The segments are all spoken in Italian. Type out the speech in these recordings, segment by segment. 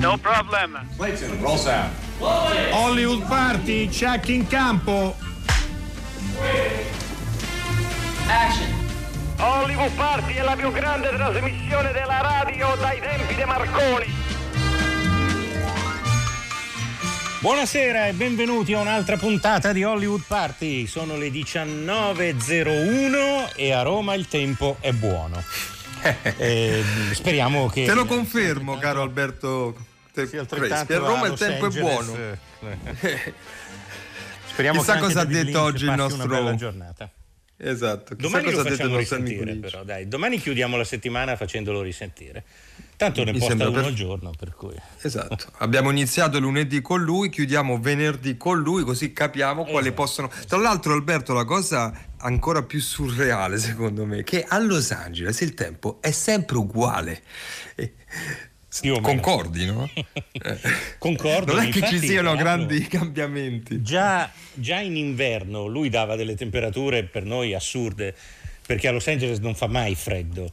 No problem. Hollywood Party, check in campo. Action. Hollywood Party è la più grande trasmissione della radio dai tempi dei Marconi. Buonasera e benvenuti a un'altra puntata di Hollywood Party. Sono le 19.01 e a Roma il tempo è buono. Speriamo che... Te lo confermo, caro Alberto. Sì, altrettanto. A Roma il tempo è buono. Speriamo. Chissà che cosa ha detto oggi il nostro... una bella giornata. Esatto. Domani lo facciamo risentire, però, dai. Domani chiudiamo la settimana facendolo risentire. Tanto ne posta uno al giorno, per cui... Esatto. Abbiamo iniziato lunedì con lui, chiudiamo venerdì con lui, così capiamo quali possono... Tra l'altro, Alberto, la cosa ancora più surreale, secondo me, che a Los Angeles il tempo è sempre uguale. Concordi, no? Concordo. Non è che ci siano grandi cambiamenti. Già in inverno lui dava delle temperature per noi assurde, perché a Los Angeles non fa mai freddo.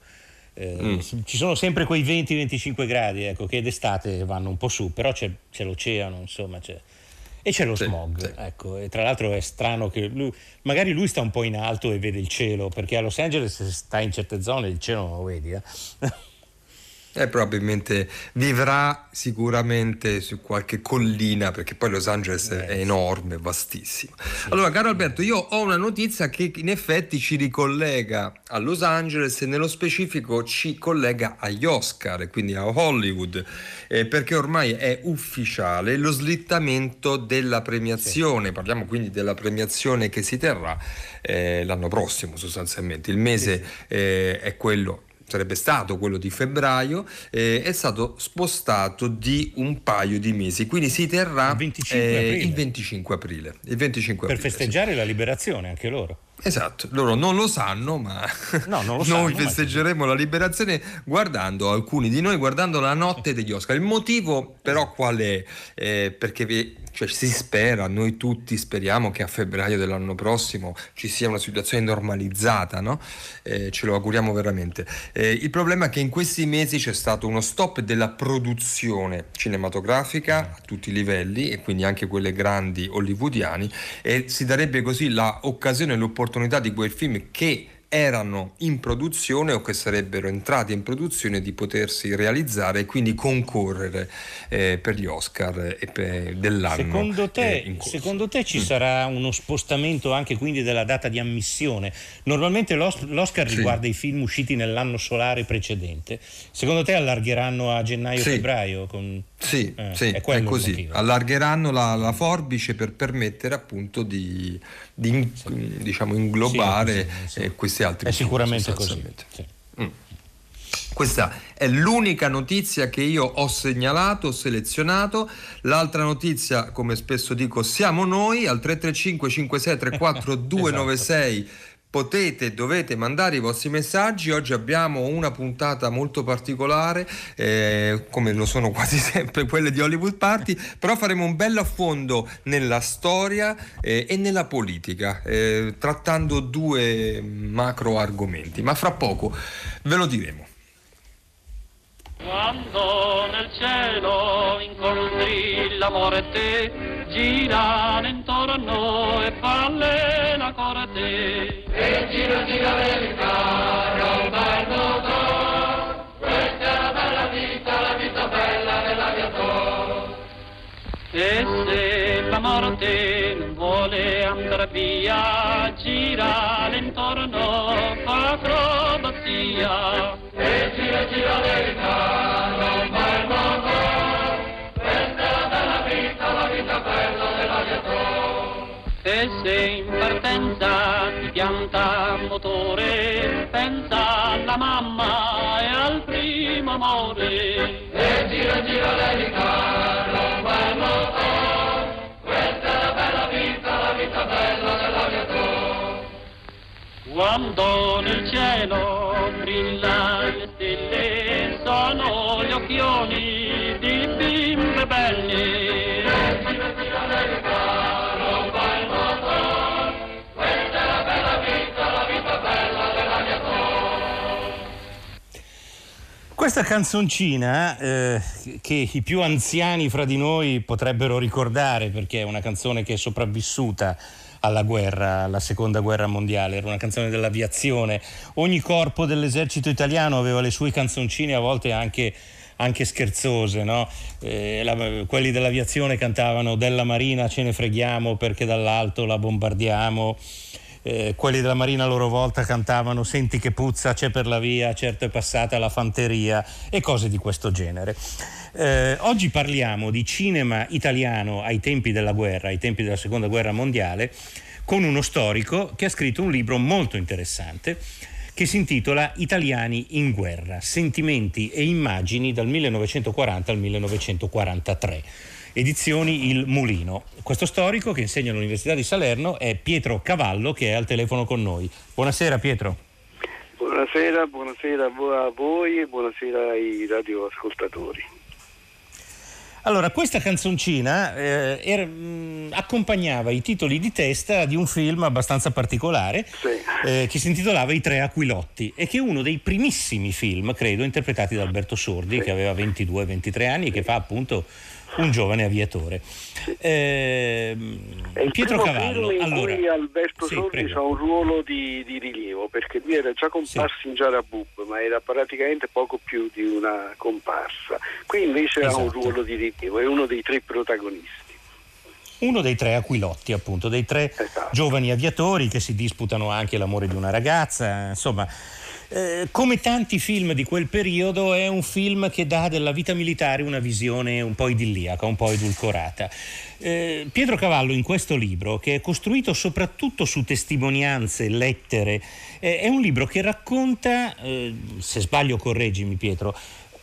Ci sono sempre quei 20-25 gradi, ecco, che d'estate vanno un po' su, però c'è l'oceano, insomma, e c'è lo smog. Sì. Ecco. E tra l'altro è strano che magari lui sta un po' in alto e vede il cielo, perché a Los Angeles, se sta in certe zone, il cielo non lo vedi, probabilmente vivrà sicuramente su qualche collina, perché poi Los Angeles è enorme, vastissimo. Allora, caro Alberto, io ho una notizia che in effetti ci ricollega a Los Angeles e nello specifico ci collega agli Oscar, quindi a Hollywood, perché ormai è ufficiale lo slittamento della premiazione. Parliamo quindi della premiazione che si terrà l'anno prossimo, sostanzialmente. Il mese è quello... sarebbe stato quello di febbraio, è stato spostato di un paio di mesi, quindi si terrà il 25 aprile. Per festeggiare la liberazione, anche loro. Esatto, loro non lo sanno, ma noi festeggeremo la liberazione guardando, alcuni di noi, guardando la notte degli Oscar. Il motivo però qual è? Perché si spera, noi tutti speriamo che a febbraio dell'anno prossimo ci sia una situazione normalizzata, no? Ce lo auguriamo veramente. Il problema è che in questi mesi c'è stato uno stop della produzione cinematografica a tutti i livelli, e quindi anche quelle grandi hollywoodiane, e si darebbe così la occasione e l'opportunità di quei film che erano in produzione o che sarebbero entrati in produzione di potersi realizzare e quindi concorrere per gli Oscar dell'anno. Secondo te ci sarà uno spostamento anche quindi della data di ammissione? Normalmente l'Oscar riguarda i film usciti nell'anno solare precedente. Secondo te allargheranno a gennaio-febbraio? È così. Allargheranno la forbice per permettere appunto di inglobare questi altri. È sicuramente così. Questa è l'unica notizia che io ho segnalato, ho selezionato. L'altra notizia, come spesso dico, siamo noi al 335 56 34 296. Esatto. Potete, dovete mandare i vostri messaggi. Oggi abbiamo una puntata molto particolare, come lo sono quasi sempre quelle di Hollywood Party, però faremo un bel affondo nella storia e nella politica, trattando due macro argomenti, ma fra poco ve lo diremo. Quando nel cielo incontri l'amore a te, girano intorno e ballerà ancora a te. E gira, gira, velca, Roberto Sordi, questa è la vita bella dell'aviatore. E se la morte non vuole andare via, gira intorno, fa acrobazia. E gira, gira, velca, Roberto Sordi, questa è la vita bella dell'aviatore. E se in partenza ti pianta il motore, pensa alla mamma e al primo amore. E gira, gira, l'elica, rompa il motore, questa è la vita bella dell'aviatore. Quando nel cielo brillano le stelle, sono gli occhioni di bimbe belli. E gira, gira, l'elica, Questa canzoncina che i più anziani fra di noi potrebbero ricordare, perché è una canzone che è sopravvissuta alla guerra, alla seconda guerra mondiale, era una canzone dell'aviazione, ogni corpo dell'esercito italiano aveva le sue canzoncine, a volte anche scherzose, no? Quelli dell'aviazione cantavano della marina ce ne freghiamo perché dall'alto la bombardiamo, quelli della marina a loro volta cantavano senti che puzza c'è per la via, certo è passata la fanteria, e cose di questo genere. Oggi parliamo di cinema italiano ai tempi della guerra, ai tempi della seconda guerra mondiale, con uno storico che ha scritto un libro molto interessante che si intitola Italiani in guerra, sentimenti e immagini dal 1940 al 1943, edizioni Il Mulino. Questo storico che insegna all'Università di Salerno è Pietro Cavallo, che è al telefono con noi. Buonasera Pietro. Buonasera, buonasera a voi e buonasera ai radioascoltatori. Allora, questa canzoncina accompagnava i titoli di testa di un film abbastanza particolare, sì, che si intitolava I tre aquilotti, e che è uno dei primissimi film, credo, interpretati da Alberto Sordi, sì, che aveva 22-23 anni, sì, e che fa appunto un giovane aviatore. Sì. Pietro Cavallo, allora, in cui Alberto Sordi ha un ruolo di rilievo, perché lui era già comparso, sì, in Giarabub, ma era praticamente poco più di una comparsa. Qui invece, esatto, ha un ruolo di rilievo, è uno dei tre protagonisti. Uno dei tre aquilotti, appunto, dei tre, esatto, giovani aviatori che si disputano anche l'amore di una ragazza, insomma. Come tanti film di quel periodo, è un film che dà della vita militare una visione un po' idilliaca, un po' edulcorata. Pietro Cavallo, in questo libro, che è costruito soprattutto su testimonianze, lettere, è un libro che racconta, se sbaglio correggimi Pietro,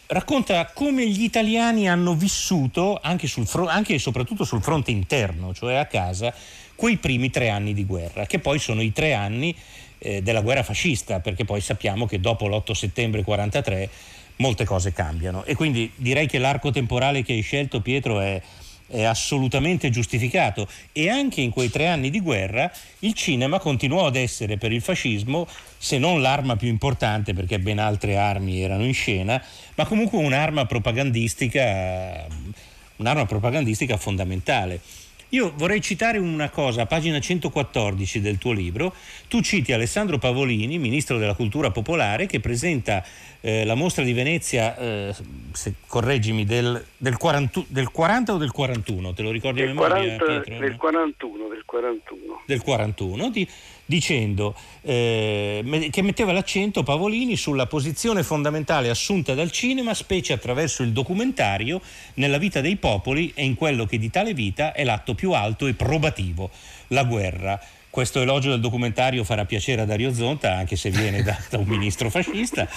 racconta come gli italiani hanno vissuto anche e soprattutto sul fronte interno, cioè a casa, quei primi 3 anni di guerra, che poi sono i 3 anni della guerra fascista, perché poi sappiamo che dopo l'8 settembre 43 molte cose cambiano, e quindi direi che l'arco temporale che hai scelto Pietro è assolutamente giustificato, e anche in quei 3 anni di guerra il cinema continuò ad essere per il fascismo, se non l'arma più importante, perché ben altre armi erano in scena, ma comunque un'arma propagandistica fondamentale. Io vorrei citare una cosa, a pagina 114 del tuo libro, tu citi Alessandro Pavolini, ministro della cultura popolare, che presenta la mostra di Venezia, se correggimi, del 40 o del 41, te lo ricordi a memoria? Pietro, del 41, del 41. Del 41, dicendo che metteva l'accento Pavolini sulla posizione fondamentale assunta dal cinema, specie attraverso il documentario, nella vita dei popoli e in quello che di tale vita è l'atto più alto e probativo, la guerra. Questo elogio del documentario farà piacere a Dario Zonta, anche se viene da un ministro fascista,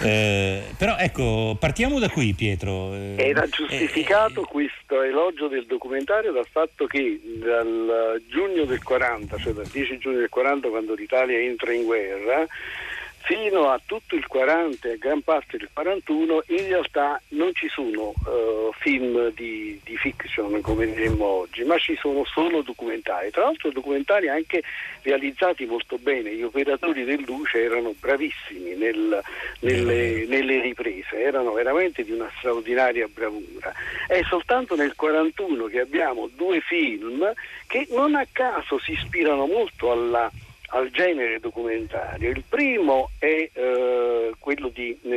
però ecco, partiamo da qui Pietro. Era giustificato questo elogio del documentario dal fatto che dal giugno del 40, cioè dal 10 giugno del 40, quando l'Italia entra in guerra, fino a tutto il 40 e a gran parte del 41, in realtà non ci sono film di fiction, come diremmo oggi, ma ci sono solo documentari. Tra l'altro documentari anche realizzati molto bene, gli operatori del Luce erano bravissimi nelle riprese, erano veramente di una straordinaria bravura. È soltanto nel 41 che abbiamo 2 film che non a caso si ispirano molto al genere documentario. Il primo è quello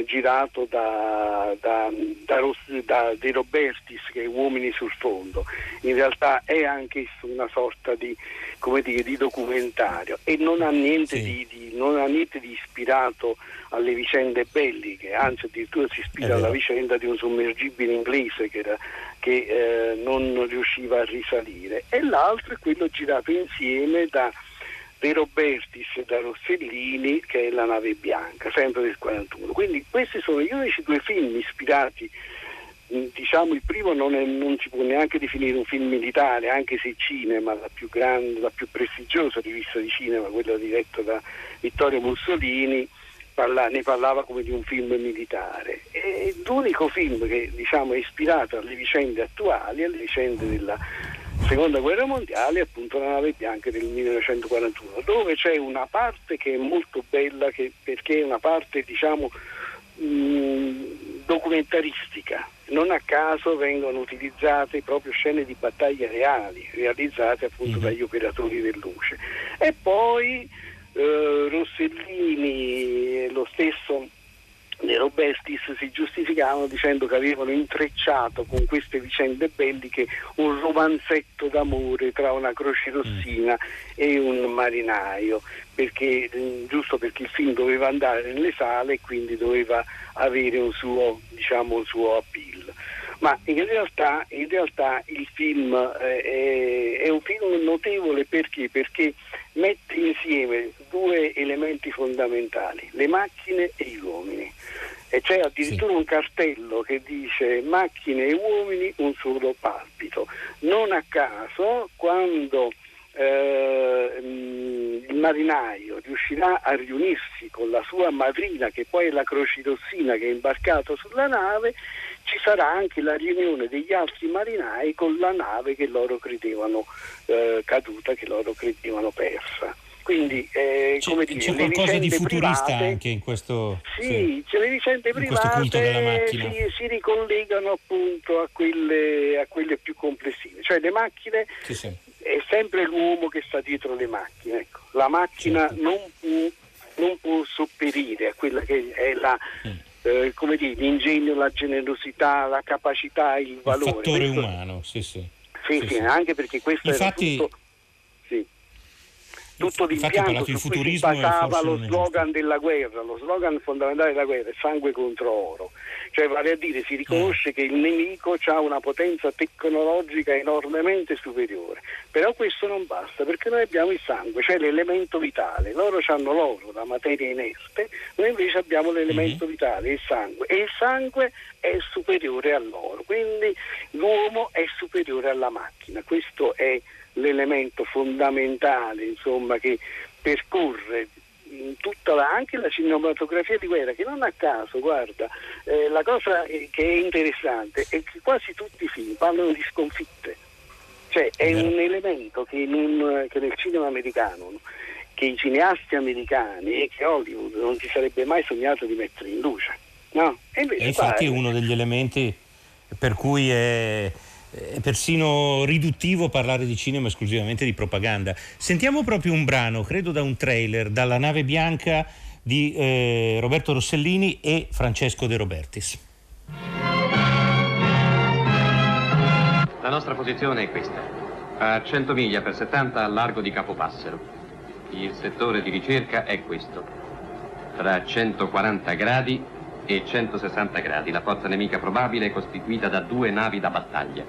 girato da De Robertis, che è Uomini sul Fondo, in realtà è anche una sorta di, come dire, di documentario, e non ha niente, sì, non ha niente di ispirato alle vicende belliche, anzi addirittura si ispira alla vicenda di un sommergibile inglese che non riusciva a risalire, e l'altro è quello girato insieme da De Robertis e da Rossellini, che è La Nave Bianca, sempre del 41. Quindi questi sono gli unici 2 film ispirati. Diciamo, il primo non si può neanche definire un film militare, anche se Cinema, la più grande, la più prestigiosa rivista di cinema, quella diretta da Vittorio Mussolini, ne parlava come di un film militare. È l'unico film che, diciamo, è ispirato alle vicende attuali, alle vicende della Seconda Guerra Mondiale, appunto La Nave Bianca del 1941, dove c'è una parte che è molto bella, perché è una parte, diciamo, documentaristica. Non a caso vengono utilizzate proprio scene di battaglie reali, realizzate appunto dagli operatori del luce. E poi Rossellini e lo stesso De Robertis si giustificavano dicendo che avevano intrecciato con queste vicende belliche un romanzetto d'amore tra una crocerossina e un marinaio, perché giusto perché il film doveva andare nelle sale e quindi doveva avere un suo, diciamo, un suo appeal. Ma in realtà il film è un film notevole perché mette insieme due elementi fondamentali, le macchine e gli uomini, e c'è addirittura un cartello che dice macchine e uomini un solo palpito. Non a caso quando il marinaio riuscirà a riunirsi con la sua madrina, che poi è la crocerossina che è imbarcato sulla nave, ci sarà anche la riunione degli altri marinai con la nave che loro credevano caduta, che loro credevano persa. Quindi come dire, c'è qualcosa di futurista private, anche in questo, sì, c'è le vicende private si ricollegano appunto a quelle più complessive, cioè le macchine è sempre l'uomo che sta dietro le macchine, ecco. La macchina non può sopperire a quella che è la come dire, l'ingegno, la generosità, la capacità, il valore, il fattore questo umano, anche perché questo era tutto l'impianto su cui si basava lo slogan della guerra. Lo slogan fondamentale della guerra è sangue contro oro, cioè vale a dire si riconosce che il nemico ha una potenza tecnologica enormemente superiore, però questo non basta perché noi abbiamo il sangue, cioè l'elemento vitale. Loro hanno l'oro, la materia inerte, noi invece abbiamo l'elemento vitale, il sangue, e il sangue è superiore all'oro, quindi l'uomo è superiore alla macchina. Questo è l'elemento fondamentale, insomma, che percorre tutta anche la cinematografia di guerra, che non a caso, guarda, la cosa che è interessante è che quasi tutti i film parlano di sconfitte, cioè è un elemento che nel cinema americano, che i cineasti americani e che Hollywood non si sarebbe mai sognato di mettere in luce, no? E infatti è uno degli elementi per cui è persino riduttivo parlare di cinema esclusivamente di propaganda. Sentiamo proprio un brano, credo da un trailer, dalla Nave Bianca di Roberto Rossellini e Francesco De Robertis. La nostra posizione è questa, a 100 miglia per 70 al largo di Capopassero. Il settore di ricerca è questo, tra 140 gradi e 160 gradi. La forza nemica probabile è costituita da 2 navi da battaglia,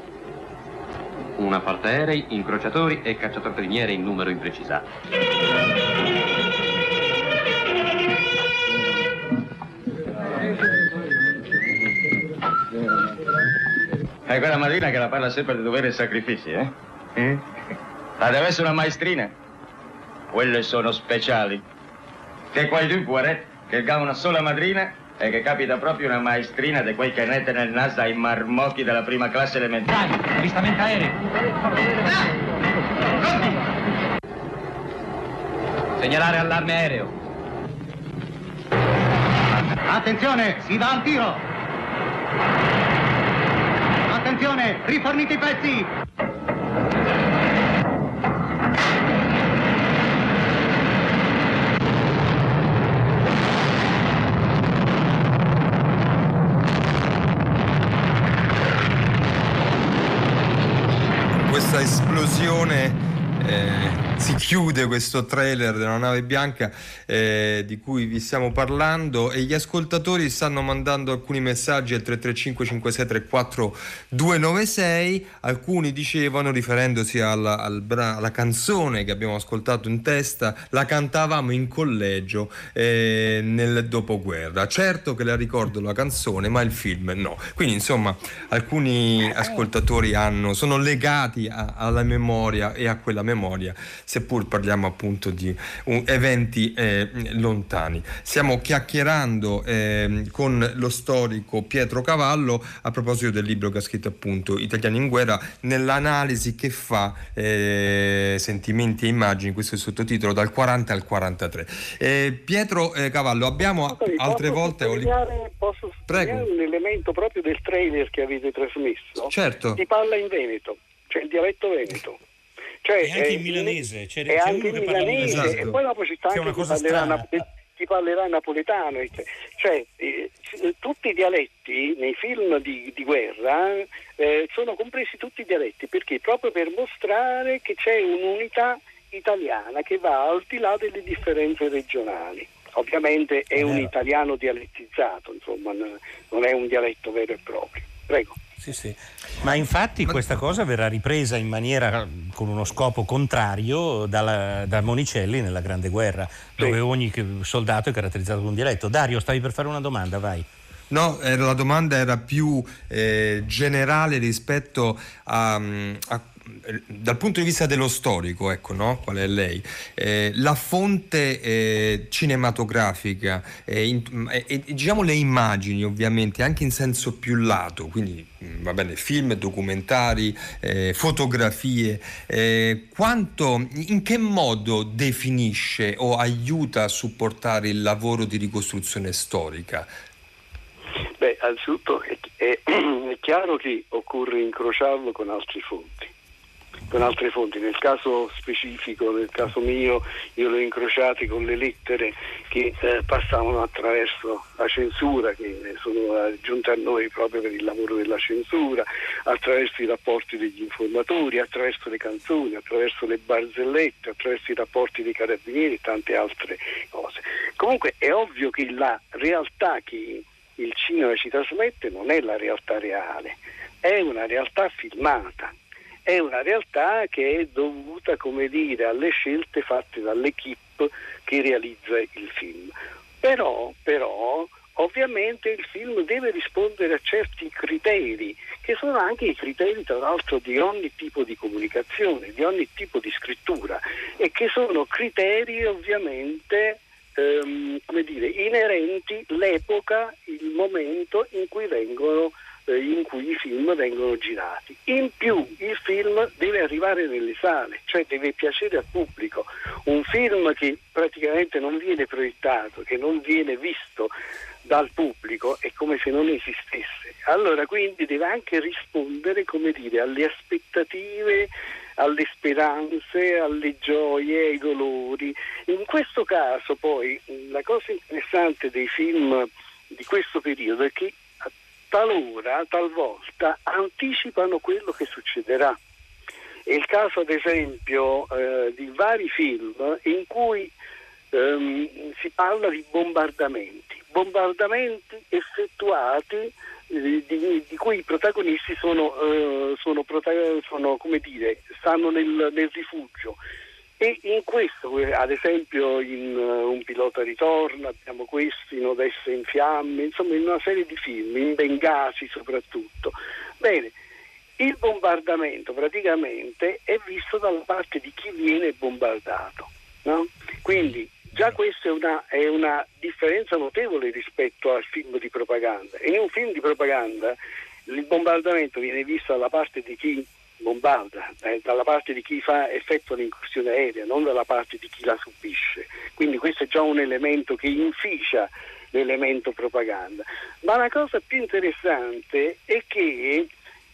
una portaerei, incrociatori e cacciatorpediniere in numero imprecisato. È quella marina che la parla sempre di dovere e sacrifici, eh? La deve essere una maestrina. Quelle sono speciali. Che qua in cuore, che ha una sola madrina, è che capita proprio una maestrina di quei che mette nel naso ai marmocchi della prima classe elementare. Dai, avvistamento aereo. Segnalare allarme aereo. Attenzione, si va al tiro. Attenzione, riforniti i pezzi. Questa esplosione si chiude questo trailer della Nave Bianca di cui vi stiamo parlando, e gli ascoltatori stanno mandando alcuni messaggi al 335 56 34 296. Alcuni dicevano, riferendosi alla canzone che abbiamo ascoltato in testa, la cantavamo in collegio nel dopoguerra, certo che la ricordo la canzone ma il film no. Quindi insomma alcuni ascoltatori sono legati alla memoria e a quella memoria seppur parliamo appunto di eventi lontani. Stiamo chiacchierando con lo storico Pietro Cavallo a proposito del libro che ha scritto appunto Italiani in guerra, nell'analisi che fa sentimenti e immagini, questo è il sottotitolo, dal 40 al 43. Pietro Cavallo, abbiamo altre volte... Posso sottolineare un elemento proprio del trailer che avete trasmesso? Certo. Si parla in veneto, cioè il dialetto veneto. Cioè, e anche in milanese. C'è anche in milanese, esatto. E poi dopo ci sta anche chi parlerà napoletano. Cioè, tutti i dialetti nei film di guerra sono compresi tutti i dialetti, perché proprio per mostrare che c'è un'unità italiana che va al di là delle differenze regionali. Ovviamente è un italiano dialettizzato, insomma, non è un dialetto vero e proprio. Prego. Sì, sì. Ma infatti questa cosa verrà ripresa in maniera, con uno scopo contrario, da Monicelli nella Grande Guerra, dove ogni soldato è caratterizzato da un dialetto. Dario, stavi per fare una domanda, vai. No, la domanda era più generale rispetto a dal punto di vista dello storico, ecco, no? Qual è lei? La fonte cinematografica diciamo le immagini, ovviamente anche in senso più lato, quindi va bene, film, documentari, fotografie, quanto, in che modo definisce o aiuta a supportare il lavoro di ricostruzione storica? Beh, anzitutto è chiaro che occorre incrociarlo con altri fonti. Con altre fonti, nel caso specifico, nel caso mio, io l'ho incrociato con le lettere che passavano attraverso la censura, che sono giunte a noi proprio per il lavoro della censura, attraverso i rapporti degli informatori, attraverso le canzoni, attraverso le barzellette, attraverso i rapporti dei carabinieri e tante altre cose. Comunque è ovvio che la realtà che il cinema ci trasmette non è la realtà reale, è una realtà filmata. È una realtà che è dovuta, come dire, alle scelte fatte dall'equipe che realizza il film. Però, ovviamente il film deve rispondere a certi criteri, che sono anche i criteri, tra l'altro, di ogni tipo di comunicazione, di ogni tipo di scrittura, e che sono criteri ovviamente inerenti l'epoca, il momento in cui i film vengono girati. In più il film deve arrivare nelle sale, cioè deve piacere al pubblico. Un film che praticamente non viene proiettato, che non viene visto dal pubblico, è come se non esistesse. Allora quindi deve anche rispondere, come dire, alle aspettative, alle speranze, alle gioie, ai dolori. In questo caso poi la cosa interessante dei film di questo periodo è che talvolta anticipano quello che succederà. È il caso, ad esempio, di vari film in cui si parla di bombardamenti effettuati di cui i protagonisti stanno nel rifugio. E in questo, ad esempio, in Un pilota ritorna, abbiamo questo, in Odessa in fiamme, insomma in una serie di film, in Bengasi soprattutto. Bene, il bombardamento praticamente è visto dalla parte di chi viene bombardato, no? Quindi già questa è una differenza notevole rispetto al film di propaganda. E in un film di propaganda il bombardamento viene visto dalla parte di chi bombarda, dalla parte di chi effettua l'incursione aerea, non dalla parte di chi la subisce. Quindi questo è già un elemento che inficia l'elemento propaganda. Ma la cosa più interessante è che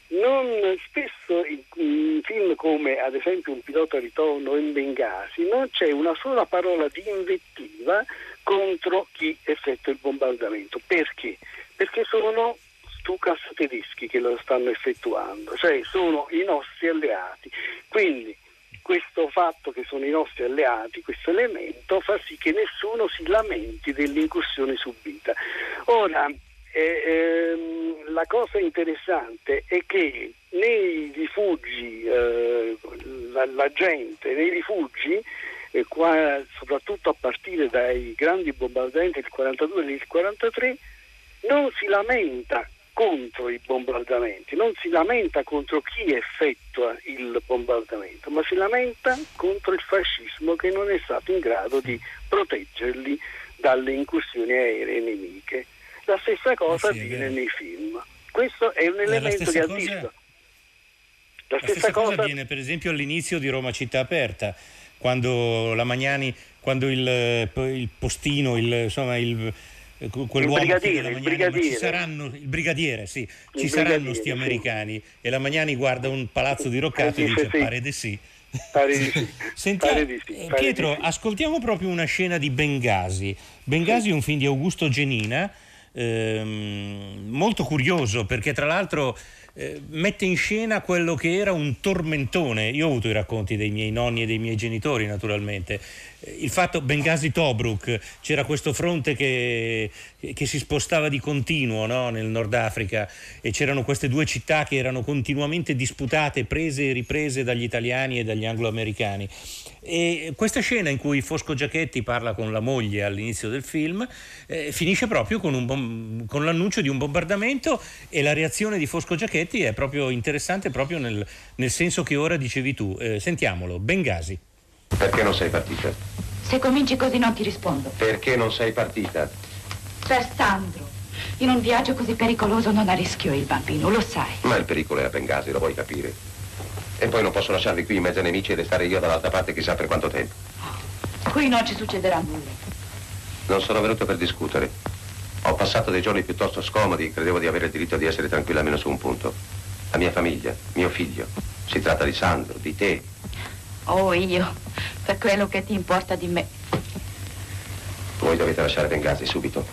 non spesso in film come ad esempio Un pilota ritorno, in Bengasi, non c'è una sola parola di invettiva contro chi effettua il bombardamento. Perché? Perché sono Stukas tedeschi che lo stanno effettuando, cioè sono i nostri alleati. Quindi questo fatto che sono i nostri alleati, questo elemento, fa sì che nessuno si lamenti dell'incursione subita. Ora, la cosa interessante è che nei rifugi, la gente nei rifugi, qua, soprattutto a partire dai grandi bombardamenti del 42 e del 43, non si lamenta contro i bombardamenti, non si lamenta contro chi effettua il bombardamento, ma si lamenta contro il fascismo che non è stato in grado di proteggerli dalle incursioni aeree nemiche. La stessa cosa avviene nei film. Questo è un elemento che ha visto. La stessa cosa avviene per esempio all'inizio di Roma città aperta, quando la Magnani, quando il postino, il brigadiere, sti americani, sì. E la Magnani guarda un palazzo diroccato e dice sì. Pare di sì. Pietro, ascoltiamo proprio una scena di Bengasi, un film di Augusto Genina, molto curioso perché tra l'altro mette in scena quello che era un tormentone. Io ho avuto i racconti dei miei nonni e dei miei genitori, naturalmente, il fatto Bengasi-Tobruk, c'era questo fronte che si spostava di continuo, no? Nel Nord Africa, e c'erano queste due città che erano continuamente disputate, prese e riprese dagli italiani e dagli angloamericani, e questa scena in cui Fosco Giachetti parla con la moglie all'inizio del film finisce proprio con l'annuncio di un bombardamento, e la reazione di Fosco Giachetti è proprio interessante, proprio nel senso che ora dicevi tu. Sentiamolo, Bengasi. Perché non sei partita? Se cominci così non ti rispondo. Perché non sei partita? Per Sandro. In un viaggio così pericoloso non a rischio il bambino, lo sai. Ma il pericolo era Bengasi, lo vuoi capire? E poi non posso lasciarvi qui in mezzo ai nemici e restare io dall'altra parte chissà per quanto tempo. Qui non ci succederà nulla. Non sono venuto per discutere. Ho passato dei giorni piuttosto scomodi, credevo di avere il diritto di essere tranquilla almeno su un punto. La mia famiglia, mio figlio. Si tratta di Sandro, di te. Oh, io, per quello che ti importa di me. Voi dovete lasciare Bengasi subito.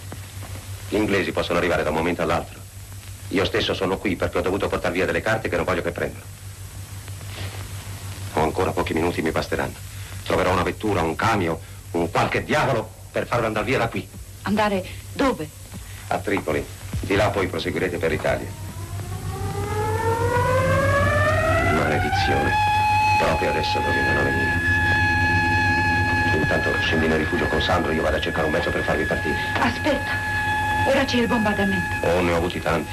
Gli inglesi possono arrivare da un momento all'altro. Io stesso sono qui perché ho dovuto portare via delle carte che non voglio che prendano. Ho ancora pochi minuti, mi basteranno. Troverò una vettura, un camion, un qualche diavolo per farlo andare via da qui. Andare dove? A Tripoli, di là poi proseguirete per l'Italia. Maledizione, proprio adesso vogliono venire. Intanto scendi nel rifugio con Sandro, io vado a cercare un mezzo per farvi partire. Aspetta, ora c'è il bombardamento. Oh, ne ho avuti tanti.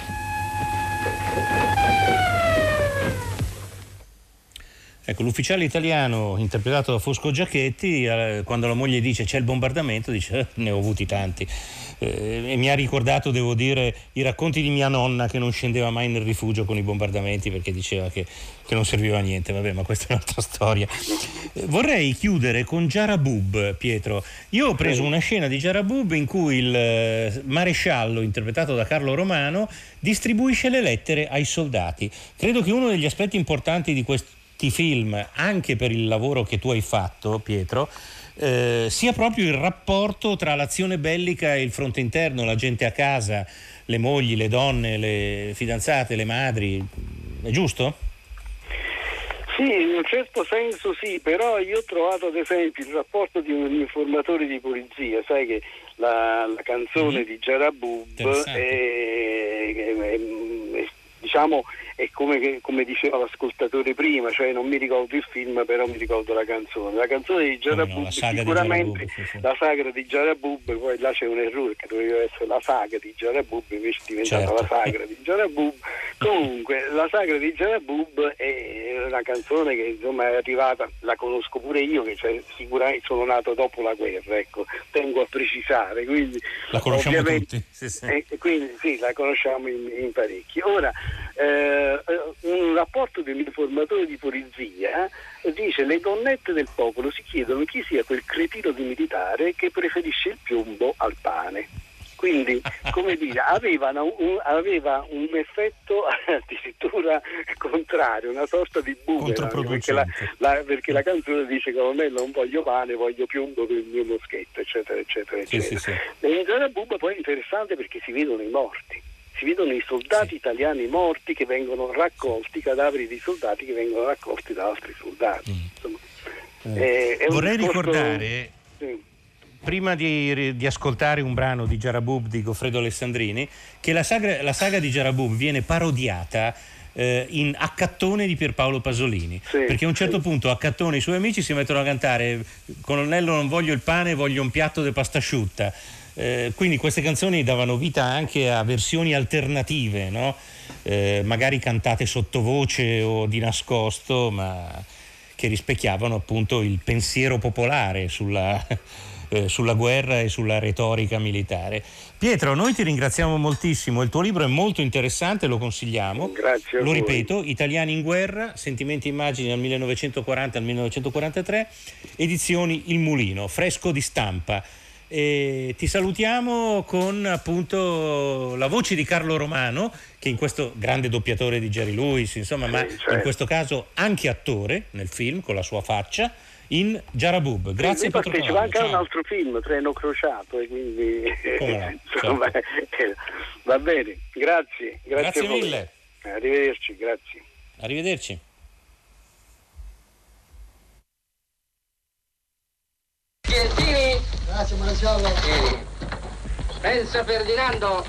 Ecco, l'ufficiale italiano interpretato da Fosco Giachetti, quando la moglie dice c'è il bombardamento, dice ne ho avuti tanti. E mi ha ricordato, devo dire, i racconti di mia nonna che non scendeva mai nel rifugio con i bombardamenti perché diceva che non serviva a niente. Vabbè, ma questa è un'altra storia. Vorrei chiudere con Giarabub, Pietro. Io ho preso una scena di Giarabub in cui il maresciallo, interpretato da Carlo Romano, distribuisce le lettere ai soldati. Credo che uno degli aspetti importanti di questi film, anche per il lavoro che tu hai fatto, Pietro, sia proprio il rapporto tra l'azione bellica e il fronte interno, la gente a casa, le mogli, le donne, le fidanzate, le madri, è giusto? Sì, in un certo senso sì, però io ho trovato ad esempio il rapporto di un informatore di polizia, sai che la canzone di Giarabub è diciamo è come diceva l'ascoltatore prima, cioè non mi ricordo il film però mi ricordo la canzone di Giarabub, sicuramente di Giarabub. La sagra di Giarabub, poi là c'è un errore che doveva essere la saga di Giarabub, invece è diventata La sagra di Giarabub. Comunque la sagra di Giarabub è una canzone che insomma è arrivata, la conosco pure io che cioè, sicuramente sono nato dopo la guerra, ecco, tengo a precisare, quindi la conosciamo tutti, sì. Quindi sì, la conosciamo in parecchi. Ora un rapporto di un informatore di polizia dice: le donnette del popolo si chiedono chi sia quel cretino di militare che preferisce il piombo al pane. Quindi, come dire, aveva un effetto addirittura contrario, una sorta di boomerang, perché la canzone dice: colonnello, non voglio pane, voglio piombo per il mio moschetto, eccetera, eccetera, eccetera. Sì. E in Giarabub poi è interessante perché si vedono i morti. Si vedono i soldati italiani morti che vengono raccolti, cadaveri di soldati che vengono raccolti da altri soldati. Insomma, vorrei ricordare, prima di ascoltare un brano di Giarabub di Goffredo Alessandrini, che la saga di Giarabub viene parodiata in Accattone di Pier Paolo Pasolini, perché a un certo punto Accattone e i suoi amici si mettono a cantare: colonnello, non voglio il pane, voglio un piatto di pasta asciutta. Quindi queste canzoni davano vita anche a versioni alternative, no? Magari cantate sottovoce o di nascosto, ma che rispecchiavano appunto il pensiero popolare sulla guerra e sulla retorica militare. Pietro, noi ti ringraziamo moltissimo, il tuo libro è molto interessante, lo consigliamo. Grazie. Lo ripeto, Italiani in guerra, sentimenti e immagini dal 1940 al 1943, edizioni Il Mulino, fresco di stampa. E ti salutiamo con appunto la voce di Carlo Romano, che in questo grande doppiatore di Jerry Lewis, insomma, ma certo, in questo caso anche attore nel film con la sua faccia in Giarabub. Grazie. Sì, partecipa anche a un altro film, Treno Crociato, e quindi insomma, certo. Va bene, grazie mille. Arrivederci, grazie. Arrivederci. Pientini. Grazie, maresciallo. Pensa Ferdinando.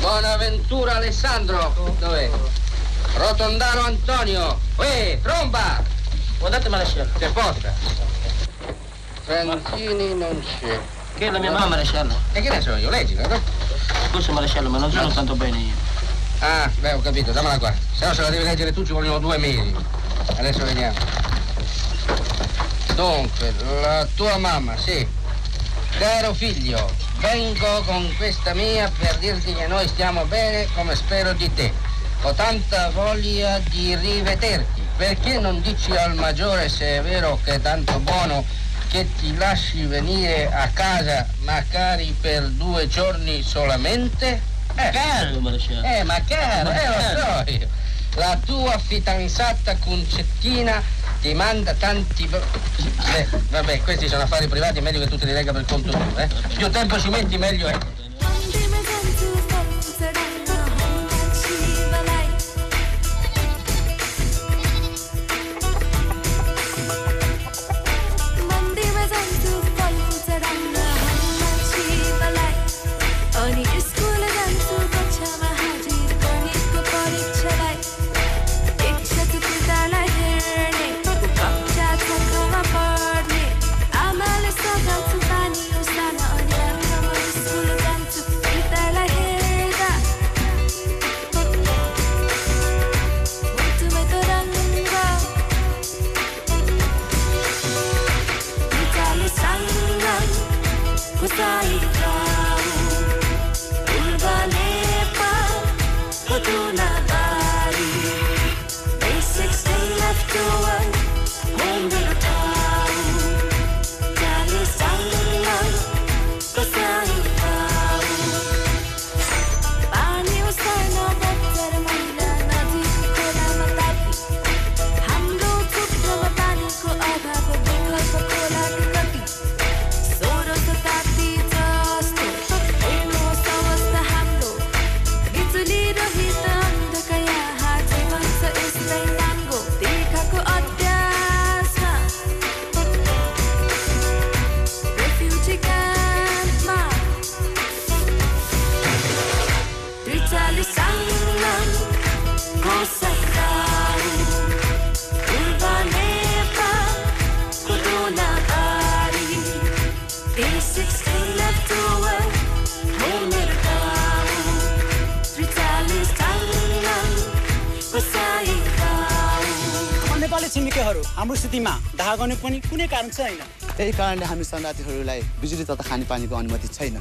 Bonaventura Alessandro. Dov'è? Rotondaro Antonio. Tromba. Guardate, maresciallo. Che porta? Franzini non c'è. Che è la mia mamma, maresciallo? E che ne so io? Leggila, no? Scusa, maresciallo, ma non sono tanto bene io. Ah, beh, ho capito, dammela qua. Se no se la devi leggere tu ci vogliono 2 mesi. Adesso vediamo. Dunque, la tua mamma, sì. Caro figlio, vengo con questa mia per dirti che noi stiamo bene come spero di te. Ho tanta voglia di rivederti. Perché non dici al maggiore, se è vero che è tanto buono, che ti lasci venire a casa magari per 2 giorni solamente? Caro, maresciallo. Ma caro, lo so io. La tua fidanzata Concettina ti manda tanti... Beh, vabbè, questi sono affari privati, è meglio che tu te li legga per conto tuo, eh? Più tempo ci metti, meglio è.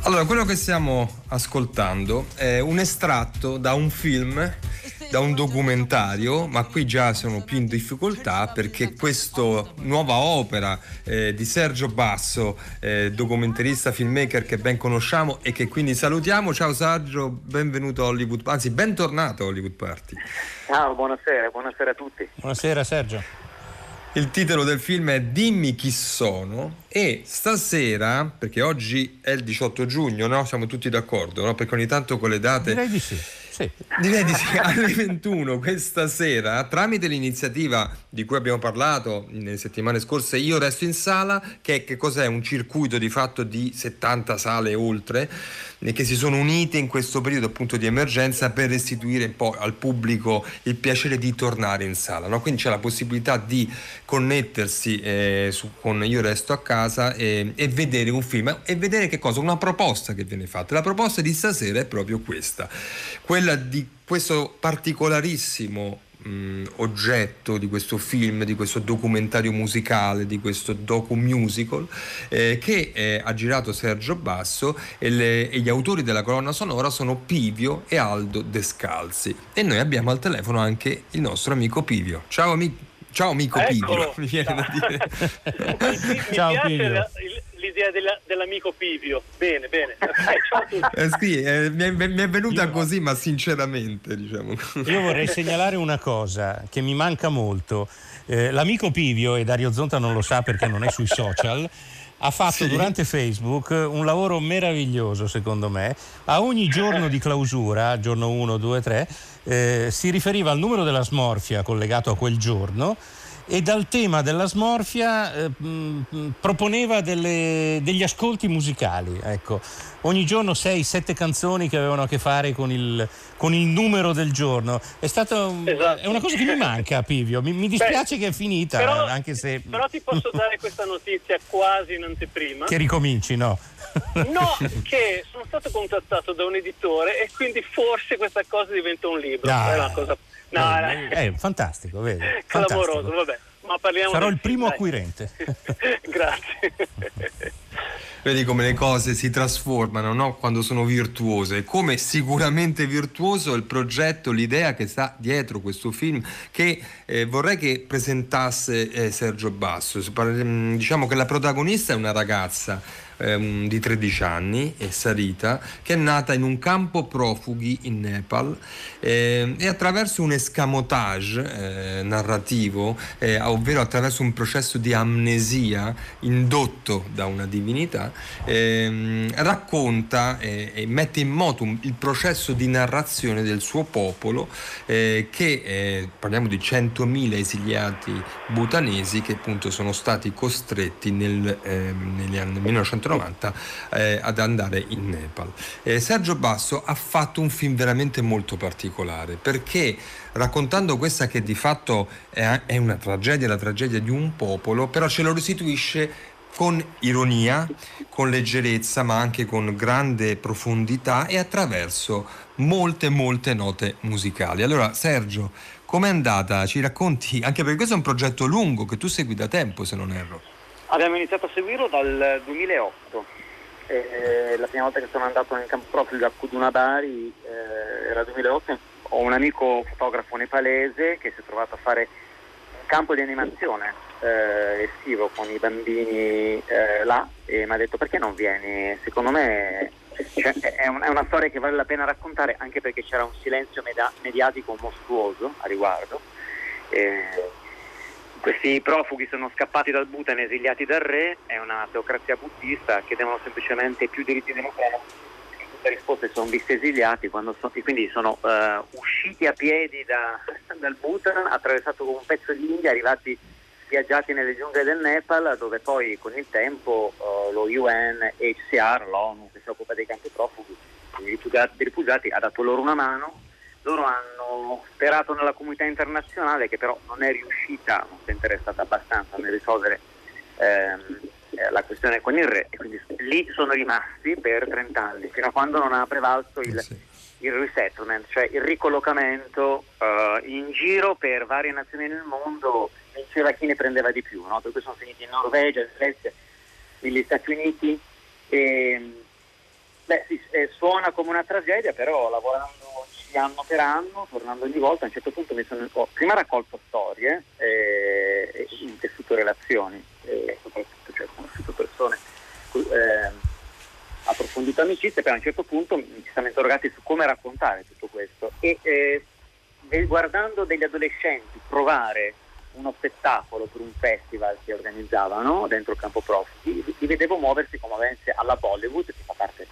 Allora, quello che stiamo ascoltando è un estratto da un film, da un documentario, ma qui già sono più in difficoltà perché questa nuova opera di Sergio Basso, documentarista, filmmaker che ben conosciamo e che quindi salutiamo. Ciao Sergio, benvenuto a Hollywood, anzi bentornato a Hollywood Party. Ciao, buonasera a tutti. Buonasera Sergio. Il titolo del film è Dimmi chi sono, e stasera, perché oggi è il 18 giugno, no? Siamo tutti d'accordo, no? Perché ogni tanto con le date... Direi di sì. Sì. Direi di sì, alle 21 questa sera, tramite l'iniziativa di cui abbiamo parlato nelle settimane scorse, Io resto in sala, che cos'è? Un circuito di fatto di 70 sale e oltre che si sono unite in questo periodo appunto di emergenza per restituire un po' al pubblico il piacere di tornare in sala, no? Quindi c'è la possibilità di connettersi con Io resto a casa e vedere un film e vedere che cosa? Una proposta che viene fatta. La proposta di stasera è proprio questa, quella di questo particolarissimo oggetto, di questo film, di questo documentario musicale, di questo docu-musical che ha girato Sergio Basso e gli autori della colonna sonora sono Pivio e Aldo Descalzi, e noi abbiamo al telefono anche il nostro amico Pivio. Ciao amico Pivio, mi viene da dire. Ciao Pivio. L'idea dell'amico Pivio, bene. Mi è venuta così, ma sinceramente diciamo. Io vorrei segnalare una cosa che mi manca molto. L'amico Pivio, e Dario Zonta non lo sa perché non è sui social, ha fatto durante Facebook un lavoro meraviglioso secondo me. A ogni giorno di clausura, giorno 1, 2, 3, si riferiva al numero della smorfia collegato a quel giorno e dal tema della smorfia proponeva degli ascolti musicali, ecco, ogni giorno 6-7 canzoni che avevano a che fare con il numero del giorno. È una cosa che mi manca, Pivio, mi dispiace che è finita, però, anche se... però ti posso dare questa notizia quasi in anteprima, che ricominci, no, che sono stato contattato da un editore e quindi forse questa cosa diventa un libro. È una cosa fantastico, vedi? Clamoroso, vabbè. Ma parliamo. Sarò il primo acquirente. Grazie. Vedi come le cose si trasformano, no? Quando sono virtuose, come sicuramente virtuoso il progetto, l'idea che sta dietro questo film che vorrei che presentasse Sergio Basso. Diciamo che la protagonista è una ragazza di 13 anni, è Sarita, che è nata in un campo profughi in Nepal e attraverso un escamotage narrativo, ovvero attraverso un processo di amnesia indotto da una divinità, racconta e mette in moto il processo di narrazione del suo popolo che parliamo di 100.000 esiliati bhutanesi che appunto sono stati costretti negli anni 1990 ad andare in Nepal. Sergio Basso ha fatto un film veramente molto particolare perché raccontando questa che di fatto è una tragedia, la tragedia di un popolo, però ce lo restituisce con ironia, con leggerezza, ma anche con grande profondità e attraverso molte note musicali. Allora Sergio, com'è andata? Ci racconti? Anche perché questo è un progetto lungo che tu segui da tempo, se non erro. Abbiamo iniziato a seguirlo dal 2008. La prima volta che sono andato nel campo profughi da Kudunadari era 2008. Ho un amico fotografo nepalese che si è trovato a fare campo di animazione estivo con i bambini là e mi ha detto perché non vieni? Secondo me è una storia che vale la pena raccontare, anche perché c'era un silenzio mediatico mostruoso a riguardo. Questi profughi sono scappati dal Bhutan, esiliati dal re, è una teocrazia buddista, chiedono semplicemente più diritti democratici. Le risposte sono visti esiliati e quindi sono usciti a piedi dal Bhutan, attraversato un pezzo di India, arrivati viaggiati nelle giungle del Nepal, dove poi con il tempo lo UNHCR, l'ONU che si occupa dei campi profughi, dei rifugiati, ha dato loro una mano. Loro hanno sperato nella comunità internazionale, che però non è riuscita, non si è interessata abbastanza nel risolvere la questione con il re, e quindi lì sono rimasti per 30 anni, fino a quando non ha prevalso il resettlement, cioè il ricollocamento in giro per varie nazioni nel mondo. C'era chi ne prendeva di più, no? Per cui sono finiti in Norvegia, in Svezia, negli Stati Uniti. Suona come una tragedia, però lavorandoci anno per anno, tornando ogni volta, a un certo punto mi sono prima raccolto storie e intessuto relazioni, soprattutto ho conosciuto persone, approfondito amicizie, però a un certo punto ci siamo interrogati su come raccontare tutto questo e guardando degli adolescenti provare uno spettacolo per un festival che organizzavano dentro il campo profughi, li vedevo muoversi come alla Bollywood, che fa parte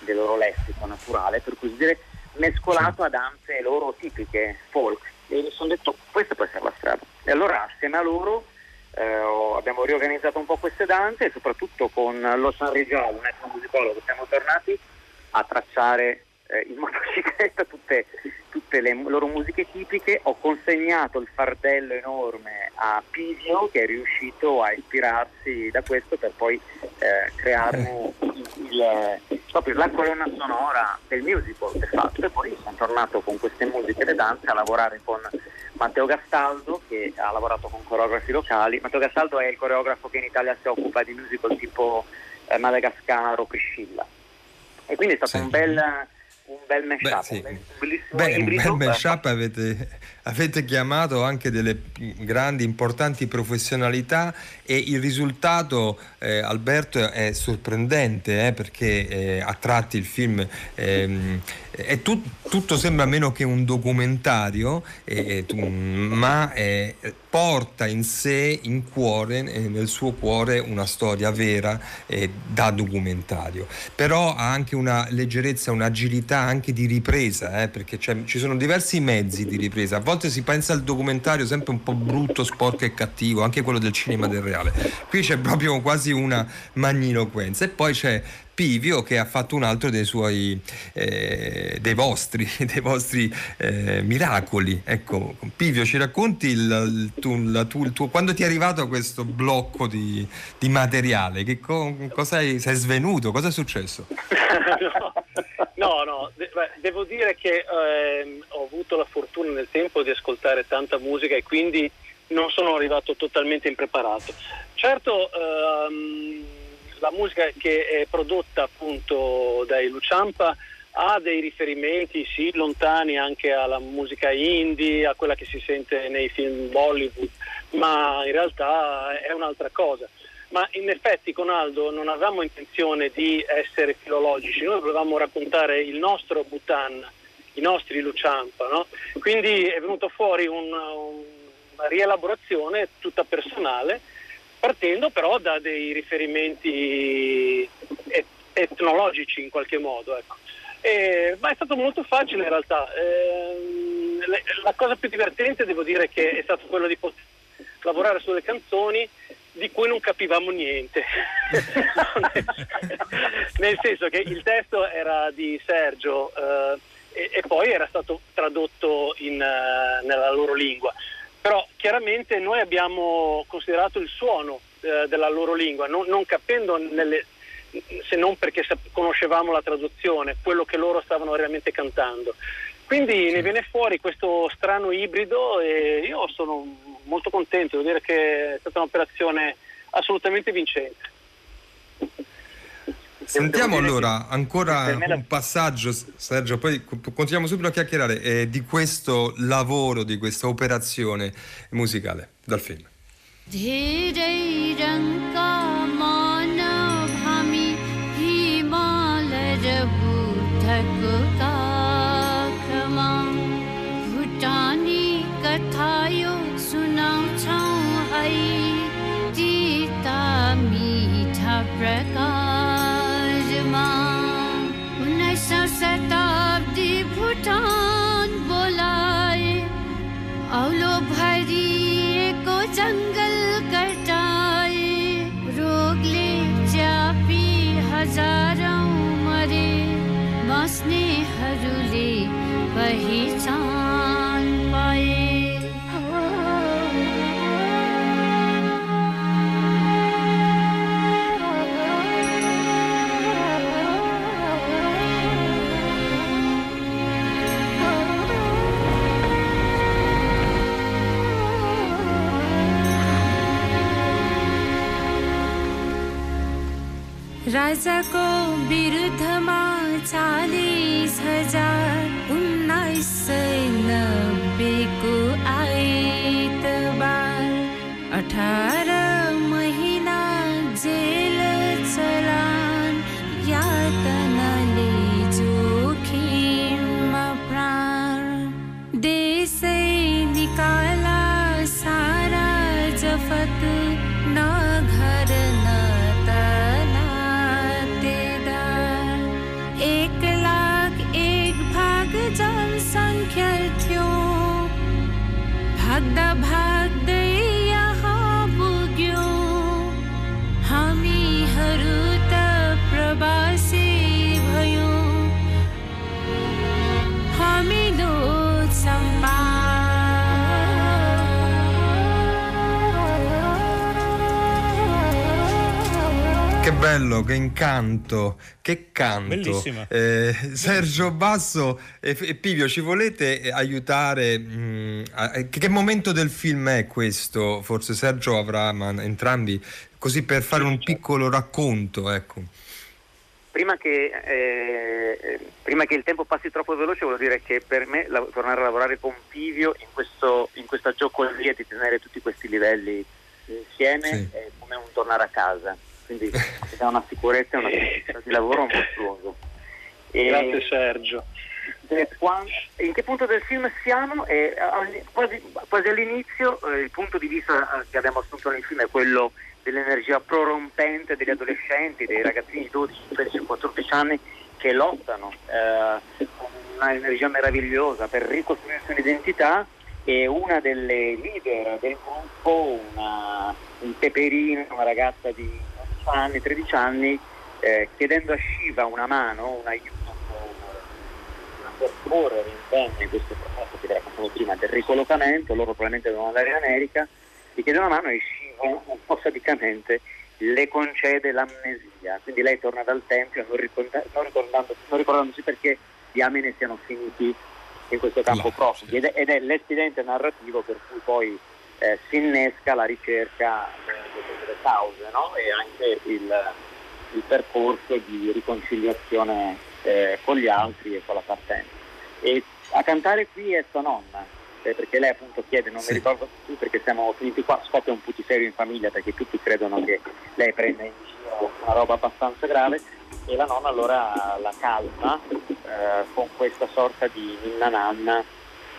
del loro lessico naturale, per così dire, mescolato a danze loro tipiche, folk, e mi sono detto questa può essere la strada. E allora assieme a loro abbiamo riorganizzato un po' queste danze, e soprattutto con lo Sanrigiolo, un etnomusicologo, siamo tornati a tracciare in motocicletta tutte le loro musiche tipiche. Ho consegnato il fardello enorme a Pivio, che è riuscito a ispirarsi da questo per poi creare proprio la colonna sonora del musical che fatto. E poi sono tornato con queste musiche e le danze a lavorare con Matteo Gastaldo, che ha lavorato con coreografi locali. Matteo Gastaldo è il coreografo che in Italia si occupa di musical tipo Madagascar o Priscilla, e quindi è stato un bel mashup, sì. un bel mashup. Avete chiamato anche delle grandi, importanti professionalità, e il risultato, Alberto, è sorprendente, perché a tratti il film è tutto sembra meno che un documentario, ma porta in sé, nel suo cuore, una storia vera da documentario. Però ha anche una leggerezza, un'agilità anche di ripresa, perché ci sono diversi mezzi di ripresa. A volte si pensa al documentario sempre un po' brutto, sporco e cattivo, anche quello del cinema del reale. Qui c'è proprio quasi una magniloquenza. E poi c'è Pivio, che ha fatto un altro dei suoi dei vostri miracoli. Ecco, Pivio, ci racconti il tuo quando ti è arrivato questo blocco di materiale? Sei svenuto? Cosa è successo? Devo dire che ho avuto la fortuna nel tempo di ascoltare tanta musica, e quindi non sono arrivato totalmente impreparato. Certo, la musica che è prodotta appunto dai Lhotshampa ha dei riferimenti, sì, lontani anche alla musica indie, a quella che si sente nei film Bollywood, ma in realtà è un'altra cosa. Ma in effetti con Aldo non avevamo intenzione di essere filologici, noi volevamo raccontare il nostro Bhutan, i nostri Lhotshampa, no? Quindi è venuto fuori una rielaborazione tutta personale, partendo però da dei riferimenti etnologici in qualche modo, ecco. Ma è stato molto facile in realtà. La cosa più divertente, devo dire, che è stato quello di poter lavorare sulle canzoni di cui non capivamo niente. Nel senso che il testo era di Sergio e poi era stato tradotto nella loro lingua. Però chiaramente noi abbiamo considerato il suono della loro lingua, non capendo, se non perché conoscevamo la traduzione, quello che loro stavano realmente cantando. Quindi ne viene fuori questo strano ibrido, e io sono molto contento, devo dire che è stata un'operazione assolutamente vincente. Sentiamo allora ancora un passaggio, Sergio, poi continuiamo subito a chiacchierare di questo lavoro, di questa operazione musicale dal film. शताब्दी भूटान बोलाए औलो भरी को जंगल कटाए रोगले चापी हजारों मरे बस्नेहरूले पहिचान पाए राजा को विरुद्धमा 40,000 1990 को आइतबार 18 महिना जेल चलान यातनाले जोखिममा प्राण देशै निकाला सारा जफत न घर न Che bello, che incanto, che canto. Sergio Basso e Pivio, ci volete aiutare? Che momento del film è questo? Forse Sergio avrà, ma entrambi, così per fare un piccolo racconto, ecco. Prima che il tempo passi troppo veloce, voglio dire che per me tornare a lavorare con Pivio in questa giocoleria di tenere tutti questi livelli insieme è come un tornare a casa, quindi c'è una sicurezza e una capacità di lavoro mostruoso. Grazie Sergio. In che punto del film siamo? Quasi all'inizio. Il punto di vista che abbiamo assunto nel film è quello dell'energia prorompente degli adolescenti, dei ragazzini di 12, 13, 14 anni che lottano con un'energia meravigliosa per ricostruirsi un'identità, e una delle leader del gruppo, un peperino, una ragazza di 12 anni, 13 anni, chiedendo a Shiva una mano, un aiuto per correre in questo processo che vi raccontavo prima del ricollocamento. Loro probabilmente devono andare in America, gli chiede una mano e Shiva un po' sadicamente le concede l'amnesia, quindi lei torna dal tempio non ricordandosi perché gli amene siano finiti in questo campo profughi, ed è l'espediente narrativo per cui poi si innesca la ricerca delle cause, no? E anche il percorso di riconciliazione con gli altri e con la partenza. E a cantare qui è sua nonna, perché lei appunto chiede, non mi ricordo più perché siamo finiti qua, scoppia un putiferio in famiglia perché tutti credono che lei prenda in giro una roba abbastanza grave, e la nonna allora la calma con questa sorta di ninna nanna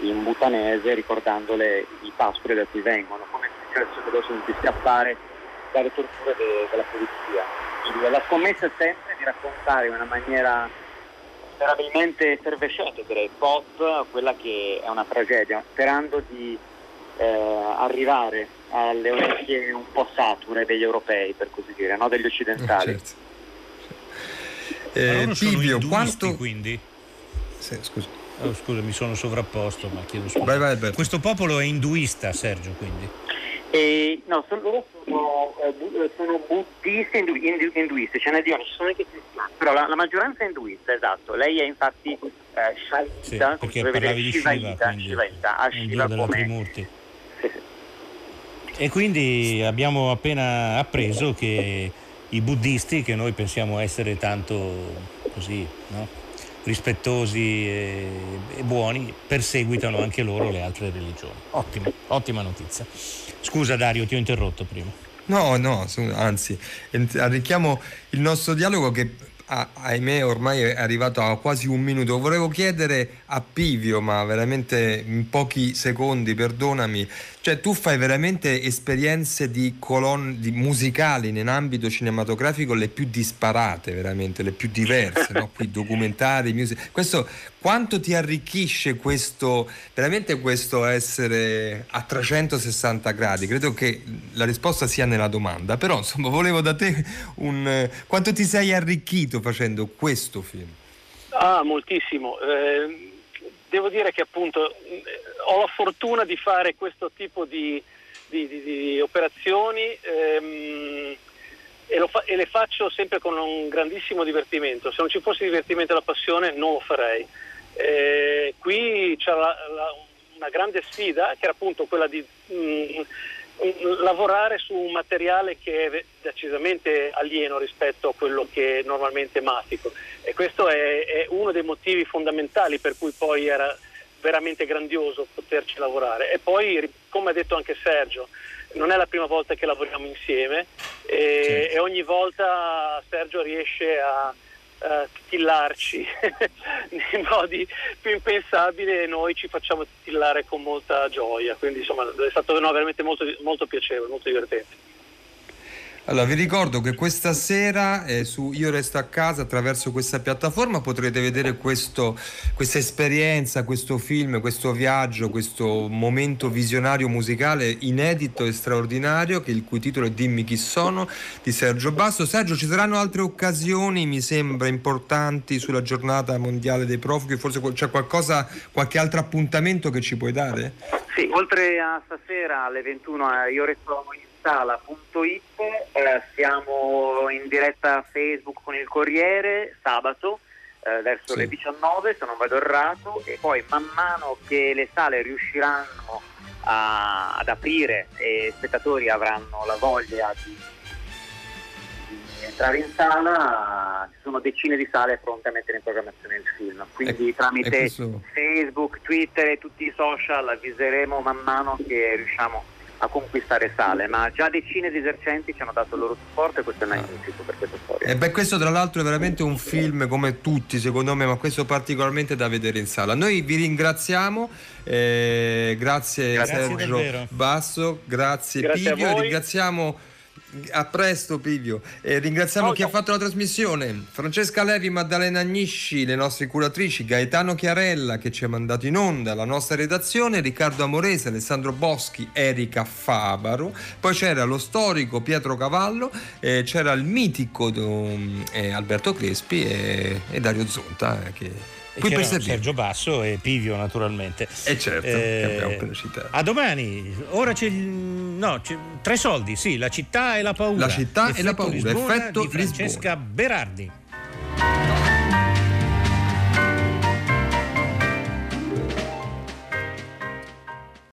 in butanese, ricordandole i pascoli da cui vengono, come è successo che loro sono di scappare dalle torture della polizia. Quindi la scommessa è sempre di raccontare in una maniera veramente effervescente, direi pop, quella che è una tragedia, sperando di arrivare alle orecchie un po' sature degli europei, per così dire, no? Degli occidentali. Certo. Pivio, quanto... quindi? Sì, scusa. Oh, scusa, mi sono sovrapposto, ma chiedo scusa. Vai, questo popolo è induista, Sergio, quindi? No, loro sono buddisti induisti, ce ne sono anche cristiani, però la maggioranza è induista, esatto. Lei è infatti sciaita, perché parlavi di Shivaita, a Shiva come... E quindi abbiamo appena appreso che i buddisti, che noi pensiamo essere tanto così, no? rispettosi e buoni, perseguitano anche loro le altre religioni. Ottima notizia. Scusa Dario, ti ho interrotto prima. No, anzi, arricchiamo il nostro dialogo che... ahimè ormai è arrivato a quasi un minuto. Volevo chiedere a Pivio, ma veramente in pochi secondi, perdonami, cioè tu fai veramente esperienze di colonne musicali in ambito cinematografico le più disparate, veramente le più diverse, no? Qui documentari, music, questo quanto ti arricchisce, questo veramente, questo essere a 360 gradi? Credo che la risposta sia nella domanda, però insomma volevo da te quanto ti sei arricchito facendo questo film? Moltissimo. Devo dire che appunto ho la fortuna di fare questo tipo di operazioni e le faccio sempre con un grandissimo divertimento. Se non ci fosse divertimento e la passione non lo farei. Qui c'è una grande sfida che era appunto quella di lavorare su un materiale che è decisamente alieno rispetto a quello che normalmente mastico, e questo è uno dei motivi fondamentali per cui poi era veramente grandioso poterci lavorare. E poi, come ha detto anche Sergio, non è la prima volta che lavoriamo insieme e ogni volta Sergio riesce a titillarci nei modi più impensabili e noi ci facciamo titillare con molta gioia, quindi insomma è stato veramente molto, molto piacevole, molto divertente. Allora vi ricordo che questa sera su Io Resto a Casa, attraverso questa piattaforma, potrete vedere questa esperienza, questo film, questo viaggio, questo momento visionario musicale inedito e straordinario, che il cui titolo è Dimmi chi sono, di Sergio Basso. Sergio, ci saranno altre occasioni, mi sembra, importanti sulla giornata mondiale dei profughi, forse c'è qualche altro appuntamento che ci puoi dare? Sì, oltre a stasera alle 21 Io Resto sala.it, siamo in diretta a Facebook con il Corriere sabato verso le 19 se non vado errato, e poi man mano che le sale riusciranno ad aprire e spettatori avranno la voglia di entrare in sala, ci sono decine di sale pronte a mettere in programmazione il film, quindi tramite Facebook, Twitter e tutti i social avviseremo man mano che riusciamo a conquistare sale, ma già decine di esercenti ci hanno dato il loro supporto e questo è magnifico per questa storia. E beh, questo tra l'altro è veramente un film come tutti secondo me, ma questo particolarmente da vedere in sala. Noi vi ringraziamo, grazie Sergio Basso, grazie Pivio, ringraziamo. A presto Pivio, ringraziamo chi ha fatto la trasmissione: Francesca Levi, Maddalena Agnisci, le nostre curatrici, Gaetano Chiarella che ci ha mandato in onda, la nostra redazione, Riccardo Amorese, Alessandro Boschi, Erika Favaro, poi c'era lo storico Pietro Cavallo, c'era il mitico Alberto Crespi e Dario Zonta che Sergio Basso e Pivio naturalmente, e certo che abbiamo citato. A domani. Ora c'è tre soldi, sì, la città e la paura, effetto Lisbona, di Francesca Berardi.